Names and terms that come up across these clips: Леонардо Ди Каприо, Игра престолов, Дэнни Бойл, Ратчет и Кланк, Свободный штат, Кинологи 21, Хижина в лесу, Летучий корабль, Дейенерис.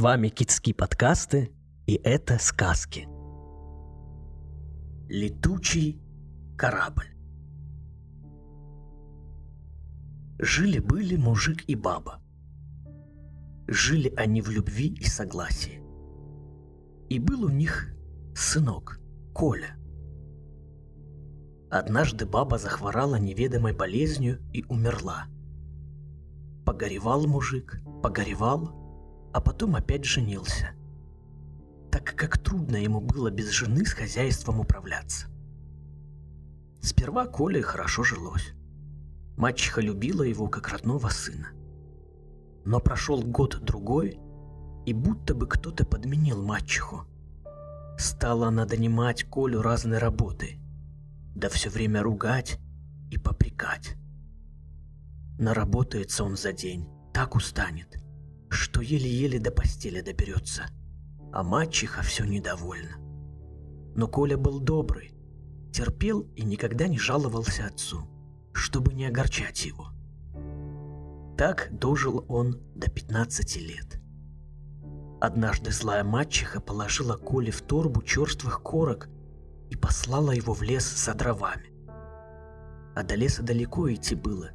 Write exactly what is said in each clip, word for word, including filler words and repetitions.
С вами Китские подкасты, и это сказки. Летучий корабль. Жили-были мужик и баба. Жили они в любви и согласии. И был у них сынок, Коля. Однажды баба захворала неведомой болезнью и умерла. Погоревал мужик, погоревал, а потом опять женился, так как трудно ему было без жены с хозяйством управляться. Сперва Коле хорошо жилось. Мачеха любила его как родного сына. Но прошел год-другой, и будто бы кто-то подменил мачеху. Стала она донимать Колю разной работой, да все время ругать и попрекать. Наработается он за день, так устанет, что еле-еле до постели доберется, а мачеха все недовольна. Но Коля был добрый, терпел и никогда не жаловался отцу, чтобы не огорчать его. Так дожил он до пятнадцати лет. Однажды злая мачеха положила Коле в торбу черствых корок и послала его в лес за дровами. А до леса далеко идти было,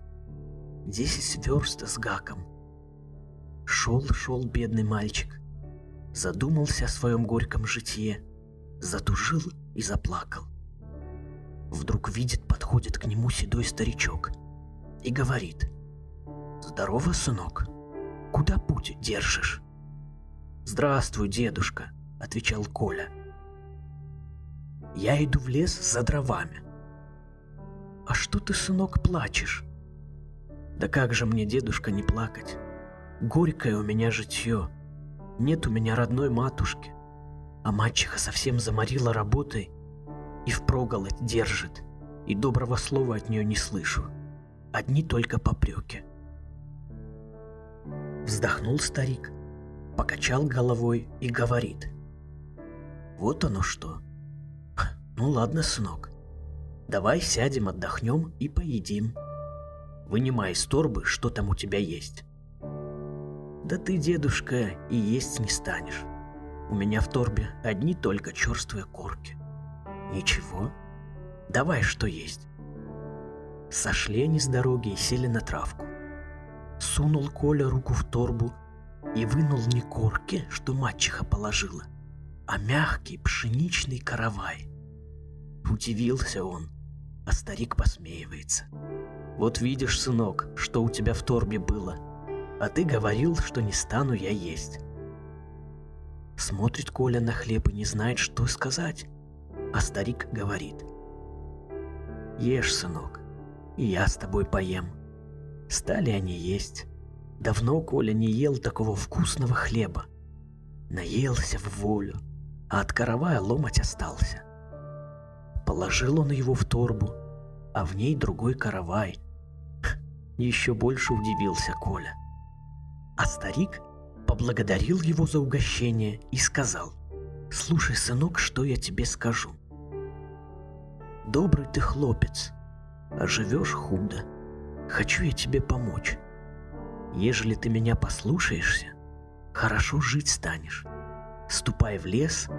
десять верст с гаком. Шел-шел бедный мальчик, задумался о своем горьком житье, затужил и заплакал. Вдруг видит, подходит к нему седой старичок и говорит: «Здорово, сынок, куда путь держишь?» «Здравствуй, дедушка», — отвечал Коля. «Я иду в лес за дровами». «А что ты, сынок, плачешь?» «Да как же мне, дедушка, не плакать? Горькое у меня житье, нет у меня родной матушки, а мачеха совсем заморила работой и впроголодь держит, и доброго слова от нее не слышу, одни только попреки». Вздохнул старик, покачал головой и говорит: «Вот оно что. Ну ладно, сынок, давай сядем, отдохнем и поедим. Вынимай из торбы, что там у тебя есть». «Да ты, дедушка, и есть не станешь. У меня в торбе одни только черствые корки». «Ничего, давай что есть». Сошли они с дороги и сели на травку. Сунул Коля руку в торбу и вынул не корки, что мачеха положила, а мягкий пшеничный каравай. Удивился он, а старик посмеивается: «Вот видишь, сынок, что у тебя в торбе было, а ты говорил, что не стану я есть». Смотрит Коля на хлеб и не знает, что сказать, а старик говорит: «Ешь, сынок, и я с тобой поем». Стали они есть. Давно Коля не ел такого вкусного хлеба. Наелся в волю, а от каравая ломоть остался. Положил он его в торбу, а в ней другой каравай. Еще больше удивился Коля. А старик поблагодарил его за угощение и сказал: «Слушай, сынок, что я тебе скажу. Добрый ты хлопец, а живешь худо. Хочу я тебе помочь. Ежели ты меня послушаешься, хорошо жить станешь. Ступай в лес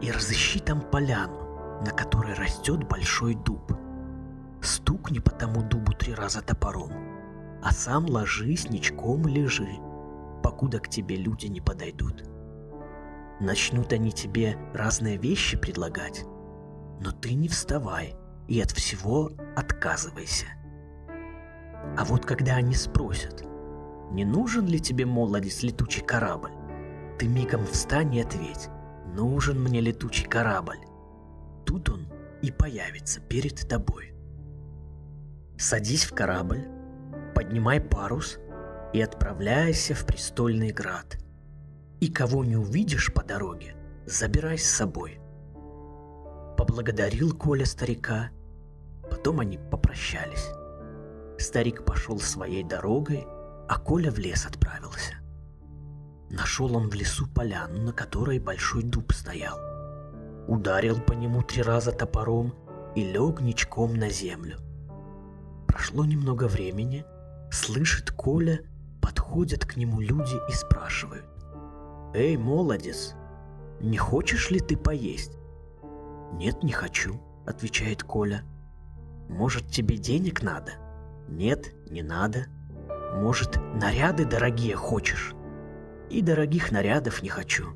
и разыщи там поляну, на которой растет большой дуб. Стукни по тому дубу три раза топором, а сам ложись, ничком лежи, покуда к тебе люди не подойдут. Начнут они тебе разные вещи предлагать, но ты не вставай и от всего отказывайся. А вот когда они спросят: не нужен ли тебе, молодец, летучий корабль, ты мигом встань и ответь: нужен мне летучий корабль. Тут он и появится перед тобой. Садись в корабль, поднимай парус и отправляйся в престольный град. И кого не увидишь по дороге, забирай с собой». Поблагодарил Коля старика. Потом они попрощались. Старик пошел своей дорогой, а Коля в лес отправился. Нашел он в лесу поляну, на которой большой дуб стоял. Ударил по нему три раза топором и лег ничком на землю. Прошло немного времени. Слышит Коля, подходят к нему люди и спрашивают: «Эй, молодец, не хочешь ли ты поесть?» «Нет, не хочу», — отвечает Коля. «Может, тебе денег надо?» «Нет, не надо». «Может, наряды дорогие хочешь?» «И дорогих нарядов не хочу».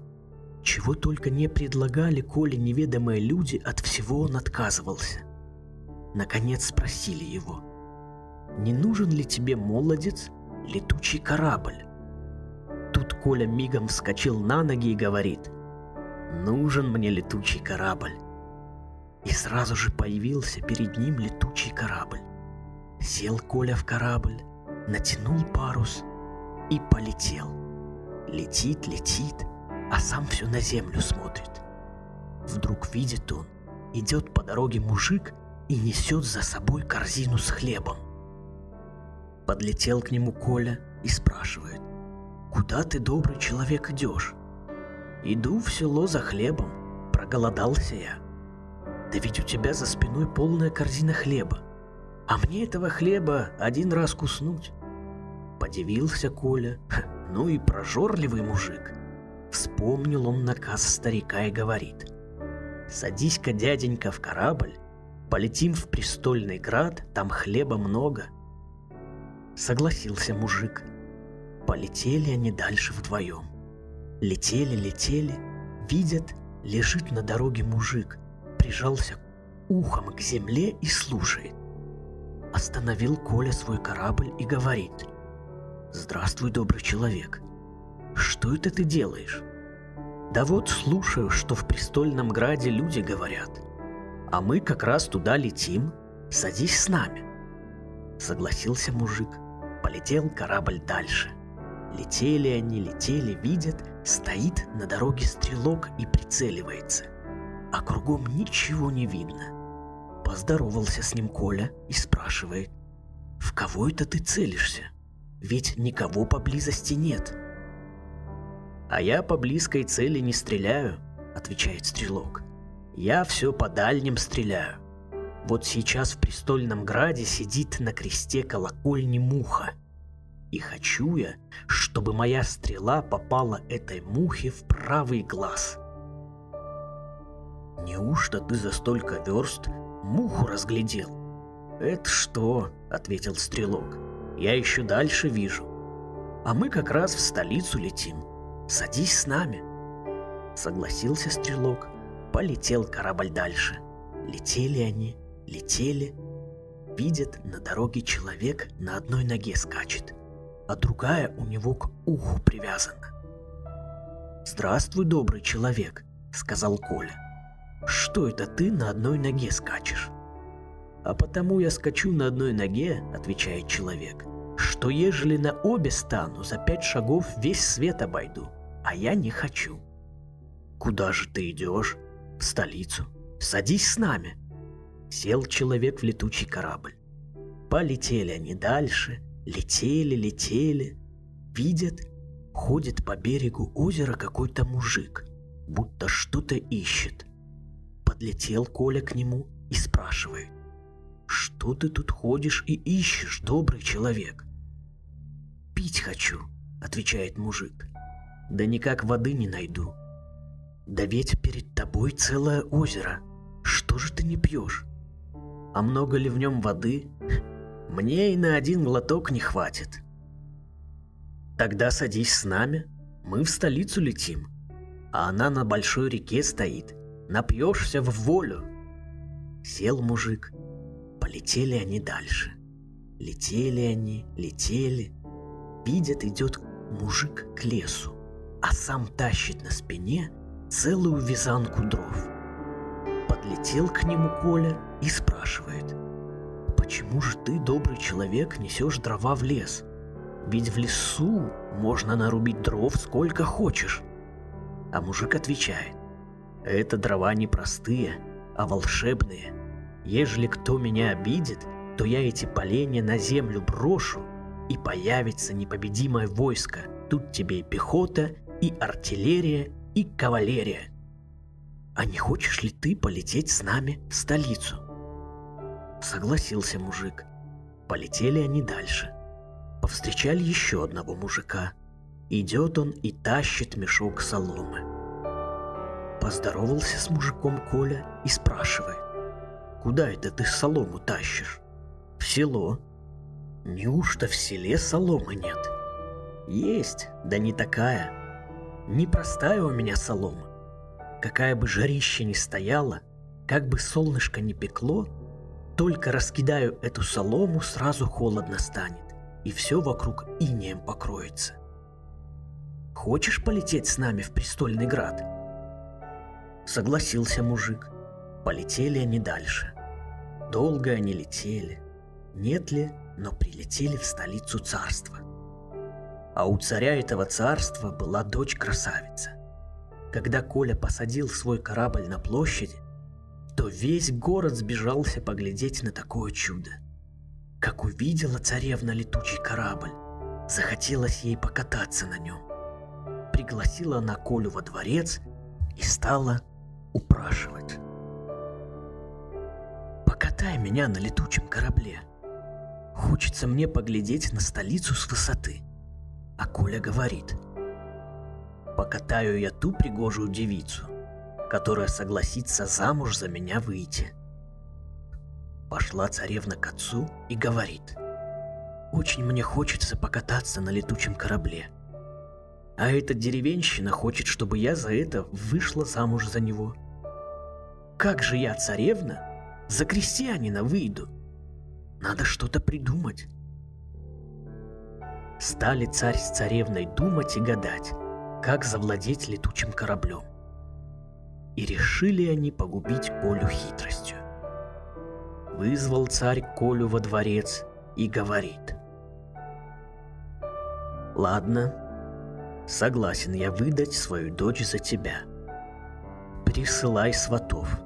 Чего только не предлагали Коле неведомые люди, от всего он отказывался. Наконец спросили его: «Не нужен ли тебе, молодец, летучий корабль?» Тут Коля мигом вскочил на ноги и говорит: «Нужен мне летучий корабль». И сразу же появился перед ним летучий корабль. Сел Коля в корабль, натянул парус и полетел. Летит, летит, а сам все на землю смотрит. Вдруг видит он, идет по дороге мужик и несет за собой корзину с хлебом. Подлетел к нему Коля и спрашивает: «Куда ты, добрый человек, идешь?» «Иду в село за хлебом, проголодался я». «Да ведь у тебя за спиной полная корзина хлеба, а мне этого хлеба один раз куснуть». Подивился Коля, ну и прожорливый мужик. Вспомнил он наказ старика и говорит: «Садись-ка, дяденька, в корабль, полетим в престольный град, там хлеба много». Согласился мужик. Полетели они дальше вдвоем. Летели, летели, видят, лежит на дороге мужик, прижался ухом к земле и слушает. Остановил Коля свой корабль и говорит: «Здравствуй, добрый человек. Что это ты делаешь?» «Да вот слушаю, что в престольном граде люди говорят. А мы как раз туда летим. Садись с нами». Согласился мужик. Полетел корабль дальше. Летели они, летели, видят, стоит на дороге стрелок и прицеливается. А кругом ничего не видно. Поздоровался с ним Коля и спрашивает: «В кого это ты целишься? Ведь никого поблизости нет». «А я по близкой цели не стреляю», — отвечает стрелок. «Я все по дальним стреляю. Вот сейчас в престольном граде сидит на кресте колокольни муха. И хочу я, чтобы моя стрела попала этой мухе в правый глаз». «Неужто ты за столько верст муху разглядел?» «Это что?» — ответил стрелок. «Я еще дальше вижу. А мы как раз в столицу летим. Садись с нами». Согласился стрелок, полетел корабль дальше. Летели они, летели. Видят, на дороге человек на одной ноге скачет, а другая у него к уху привязана. «Здравствуй, добрый человек», — сказал Коля. «Что это ты на одной ноге скачешь?» «А потому я скачу на одной ноге, — отвечает человек, — что ежели на обе стану, за пять шагов весь свет обойду. А я не хочу». «Куда же ты идешь?» «В столицу. Садись с нами». Сел человек в летучий корабль. Полетели они дальше, летели, летели. Видят, ходит по берегу озера какой-то мужик, будто что-то ищет. Подлетел Коля к нему и спрашивает: «Что ты тут ходишь и ищешь, добрый человек?» «Пить хочу», — отвечает мужик. «Да никак воды не найду». «Да ведь перед тобой целое озеро. Что же ты не пьешь?» «А много ли в нем воды? Мне и на один глоток не хватит». «Тогда садись с нами. Мы в столицу летим. А она на большой реке стоит. Напьешься в волю». Сел мужик. Полетели они дальше. Летели они, летели. Видят, идет мужик к лесу, а сам тащит на спине целую вязанку дров. Подлетел к нему Коля и спрашивает: «Почему же ты, добрый человек, несешь дрова в лес? Ведь в лесу можно нарубить дров сколько хочешь». А мужик отвечает: «Это дрова не простые, а волшебные. Ежели кто меня обидит, то я эти поленья на землю брошу, и появится непобедимое войско. Тут тебе и пехота, и артиллерия, и кавалерия. А не хочешь ли ты полететь с нами в столицу?» Согласился мужик. Полетели они дальше. Повстречали еще одного мужика. Идет он и тащит мешок соломы. Поздоровался с мужиком Коля и спрашивает: «Куда это ты солому тащишь?» «В село». «Неужто в селе соломы нет?» «Есть, да не такая. Непростая у меня солома. Какая бы жарища ни стояла, как бы солнышко не пекло, только раскидаю эту солому, сразу холодно станет, и все вокруг инеем покроется. Хочешь полететь с нами в престольный град?» Согласился мужик. Полетели они дальше. Долго они летели. Нет ли, но прилетели в столицу царства. А у царя этого царства была дочь-красавица. Когда Коля посадил свой корабль на площади, то весь город сбежался поглядеть на такое чудо. Как увидела царевна летучий корабль, захотелось ей покататься на нем. Пригласила она Колю во дворец и стала упрашивать: «Покатай меня на летучем корабле. Хочется мне поглядеть на столицу с высоты». А Коля говорит: «Покатаю я ту пригожую девицу, которая согласится замуж за меня выйти». Пошла царевна к отцу и говорит: «Очень мне хочется покататься на летучем корабле. А эта деревенщина хочет, чтобы я за это вышла замуж за него. Как же я, царевна, за крестьянина выйду? Надо что-то придумать». Стали царь с царевной думать и гадать, как завладеть летучим кораблем. И решили они погубить Колю хитростью. Вызвал царь Колю во дворец и говорит: «Ладно, согласен я выдать свою дочь за тебя. Присылай сватов,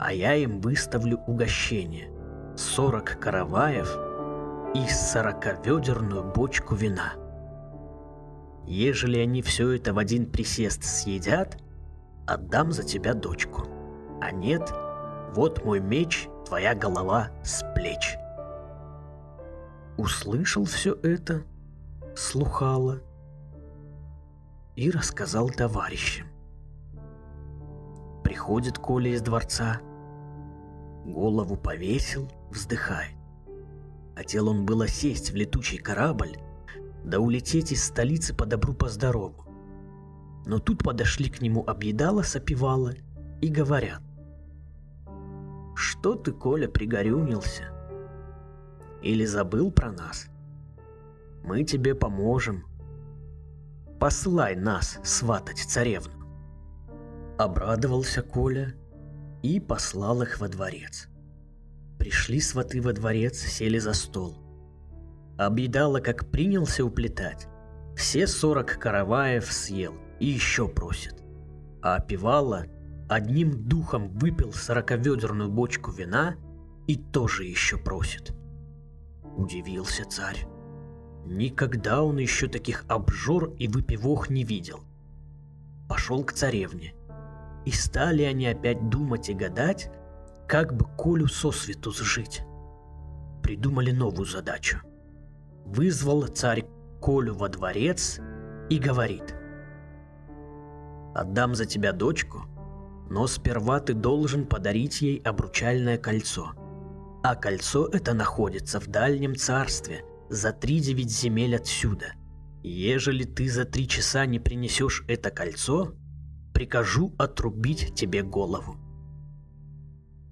а я им выставлю угощение: сорок караваев и сороковедерную бочку вина. Ежели они все это в один присест съедят, отдам за тебя дочку. А нет, вот мой меч, твоя голова с плеч». Услышал все это слухало и рассказал товарищам. Приходит Коля из дворца, голову повесил, вздыхает. Хотел он было сесть в летучий корабль, да улететь из столицы по добру по здорову. Но тут подошли к нему объедало с опивало и говорят: «Что ты, Коля, пригорюнился? Или забыл про нас? Мы тебе поможем. Посылай нас сватать царевну». Обрадовался Коля и послал их во дворец. Пришли сваты во дворец, сели за стол. Объедало как принялся уплетать, все сорок караваев съел и еще просит. А опивало одним духом выпил сороковедерную бочку вина и тоже еще просит. Удивился царь. Никогда он еще таких обжор и выпивох не видел. Пошел к царевне. И стали они опять думать и гадать, как бы Колю сосвету сжить. Придумали новую задачу. Вызвал царь Колю во дворец и говорит: «Отдам за тебя дочку, но сперва ты должен подарить ей обручальное кольцо. А кольцо это находится в дальнем царстве, за три девять земель отсюда. Ежели ты за три часа не принесешь это кольцо, прикажу отрубить тебе голову».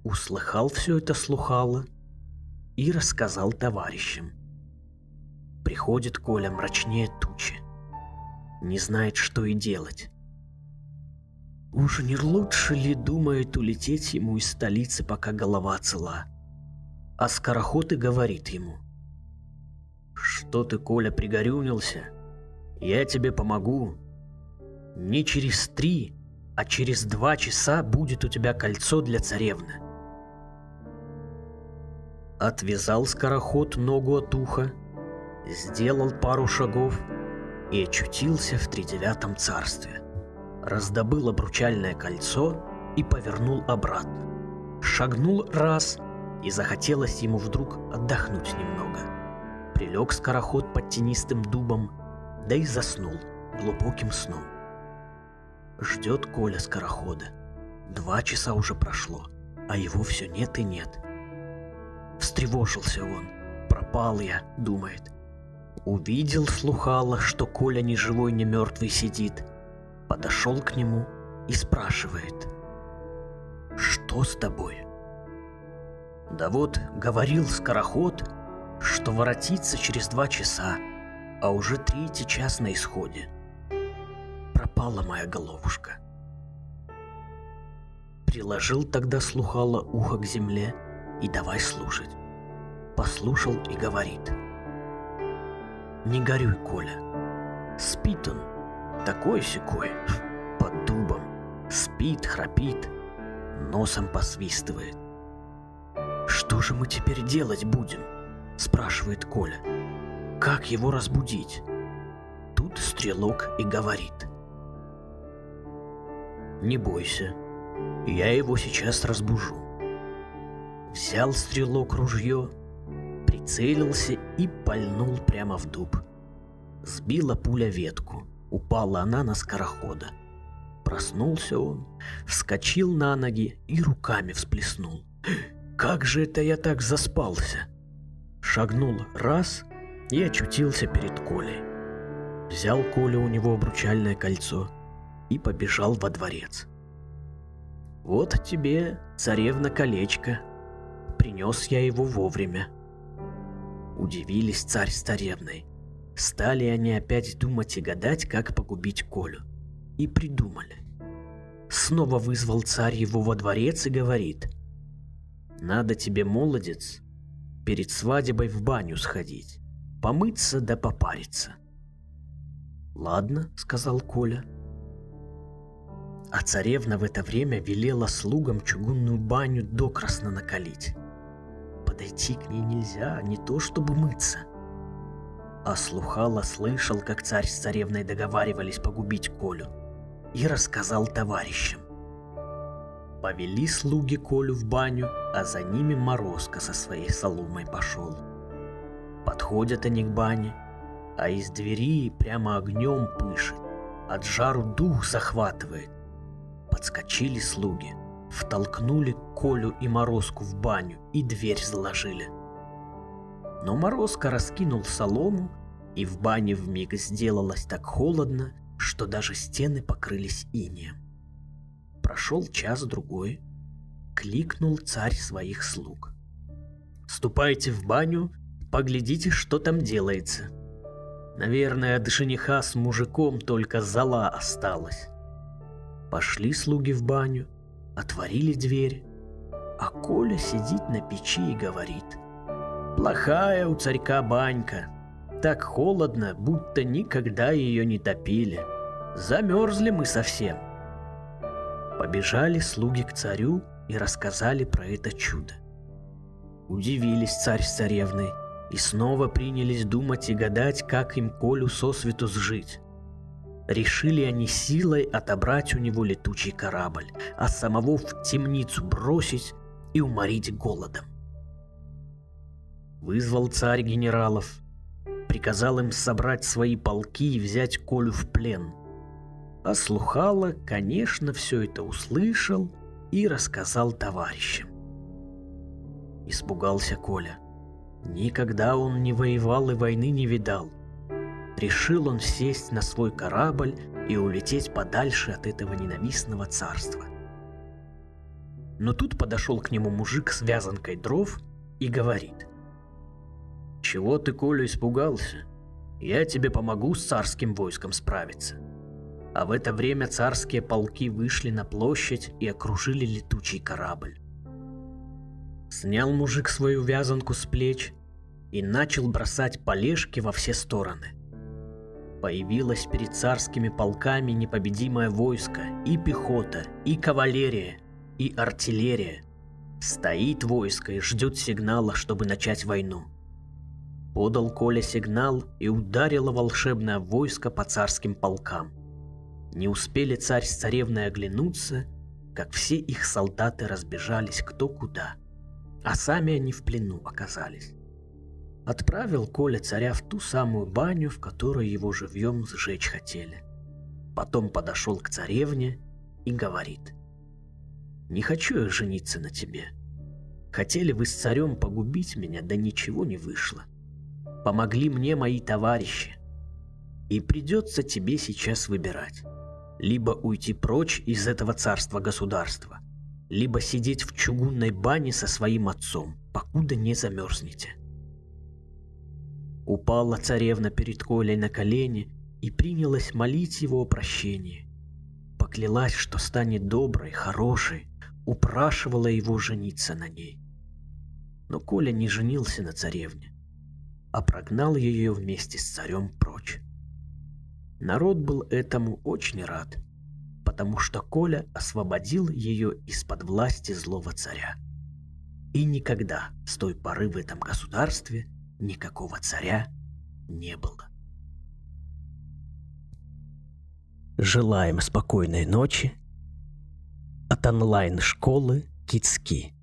Услыхал все это слухало и рассказал товарищам. Приходит Коля мрачнее тучи, не знает, что и делать. Уж не лучше ли, думает, улететь ему из столицы, пока голова цела? А скороход и говорит ему: «Что ты, Коля, пригорюнился? Я тебе помогу. Не через три, а через два часа будет у тебя кольцо для царевны». Отвязал скороход ногу от уха, сделал пару шагов и очутился в тридевятом царстве. Раздобыл обручальное кольцо и повернул обратно. Шагнул раз, и захотелось ему вдруг отдохнуть немного. Прилег скороход под тенистым дубом, да и заснул глубоким сном. Ждет Коля скорохода. Два часа уже прошло, а его все нет и нет. Встревожился он. «Пропал я», — думает. Увидел слухало, что Коля ни живой, ни мертвый сидит. Подошел к нему и спрашивает: «Что с тобой?» «Да вот, говорил скороход, что воротится через два часа, а уже третий час на исходе. Пропала моя головушка». Приложил тогда слухало ухо к земле и давай слушать. Послушал и говорит: «Не горюй, Коля, спит он, такой-сякой, под дубом, спит, храпит, носом посвистывает». «Что же мы теперь делать будем?» — спрашивает Коля. «Как его разбудить?» Тут стрелок и говорит: «Не бойся, я его сейчас разбужу». Взял стрелок ружье, прицелился и пальнул прямо в дуб. Сбила пуля ветку, упала она на скорохода. Проснулся он, вскочил на ноги и руками всплеснул: «Как же это я так заспался?» Шагнул раз и очутился перед Колей. Взял Коля у него обручальное кольцо и побежал во дворец. «Вот тебе, царевна, колечко. Принес я его вовремя». Удивились царь с царевной. Стали они опять думать и гадать, как погубить Колю. И придумали. Снова вызвал царь его во дворец и говорит: «Надо тебе, молодец, перед свадебой в баню сходить, помыться да попариться». «Ладно», — сказал Коля. А царевна в это время велела слугам чугунную баню докрасно накалить. Подойти к ней нельзя, не то чтобы мыться. А слухало слышал, как царь с царевной договаривались погубить Колю, и рассказал товарищам. Повели слуги Колю в баню, а за ними Морозко со своей соломой пошел. Подходят они к бане, а из двери прямо огнем пышет, от жару дух захватывает. Подскочили слуги, втолкнули Колю и Морозку в баню и дверь заложили. Но Морозко раскинул солому, и в бане вмиг сделалось так холодно, что даже стены покрылись инеем. Прошел час-другой, кликнул царь своих слуг: «Ступайте в баню, поглядите, что там делается. Наверное, от жениха с мужиком только зола осталась». Пошли слуги в баню, отворили дверь, а Коля сидит на печи и говорит: «Плохая у царька банька, так холодно, будто никогда ее не топили. Замерзли мы совсем». Побежали слуги к царю и рассказали про это чудо. Удивились царь с царевной и снова принялись думать и гадать, как им Колю сосвету сжить. Решили они силой отобрать у него летучий корабль, а самого в темницу бросить и уморить голодом. Вызвал царь генералов, приказал им собрать свои полки и взять Колю в плен. А слухало, конечно, все это услышал и рассказал товарищам. Испугался Коля. Никогда он не воевал и войны не видал. Решил он сесть на свой корабль и улететь подальше от этого ненавистного царства. Но тут подошел к нему мужик с вязанкой дров и говорит: «Чего ты, Коля, испугался? Я тебе помогу с царским войском справиться». А в это время царские полки вышли на площадь и окружили летучий корабль. Снял мужик свою вязанку с плеч и начал бросать полежки во все стороны. Появилось перед царскими полками непобедимое войско, и пехота, и кавалерия, и артиллерия. Стоит войско и ждет сигнала, чтобы начать войну. Подал Коля сигнал, и ударило волшебное войско по царским полкам. Не успели царь с царевной оглянуться, как все их солдаты разбежались кто куда, а сами они в плену оказались. Отправил Коля царя в ту самую баню, в которой его живьем сжечь хотели. Потом подошел к царевне и говорит: «Не хочу я жениться на тебе. Хотели вы с царем погубить меня, да ничего не вышло. Помогли мне мои товарищи. И придется тебе сейчас выбирать: либо уйти прочь из этого царства-государства, либо сидеть в чугунной бане со своим отцом, покуда не замерзнете». Упала царевна перед Колей на колени и принялась молить его о прощении. Поклялась, что станет доброй, хорошей, упрашивала его жениться на ней. Но Коля не женился на царевне, а прогнал ее вместе с царем прочь. Народ был этому очень рад, потому что Коля освободил ее из-под власти злого царя. И никогда с той поры в этом государстве никакого царя не было. Желаем спокойной ночи от онлайн-школы Кицки.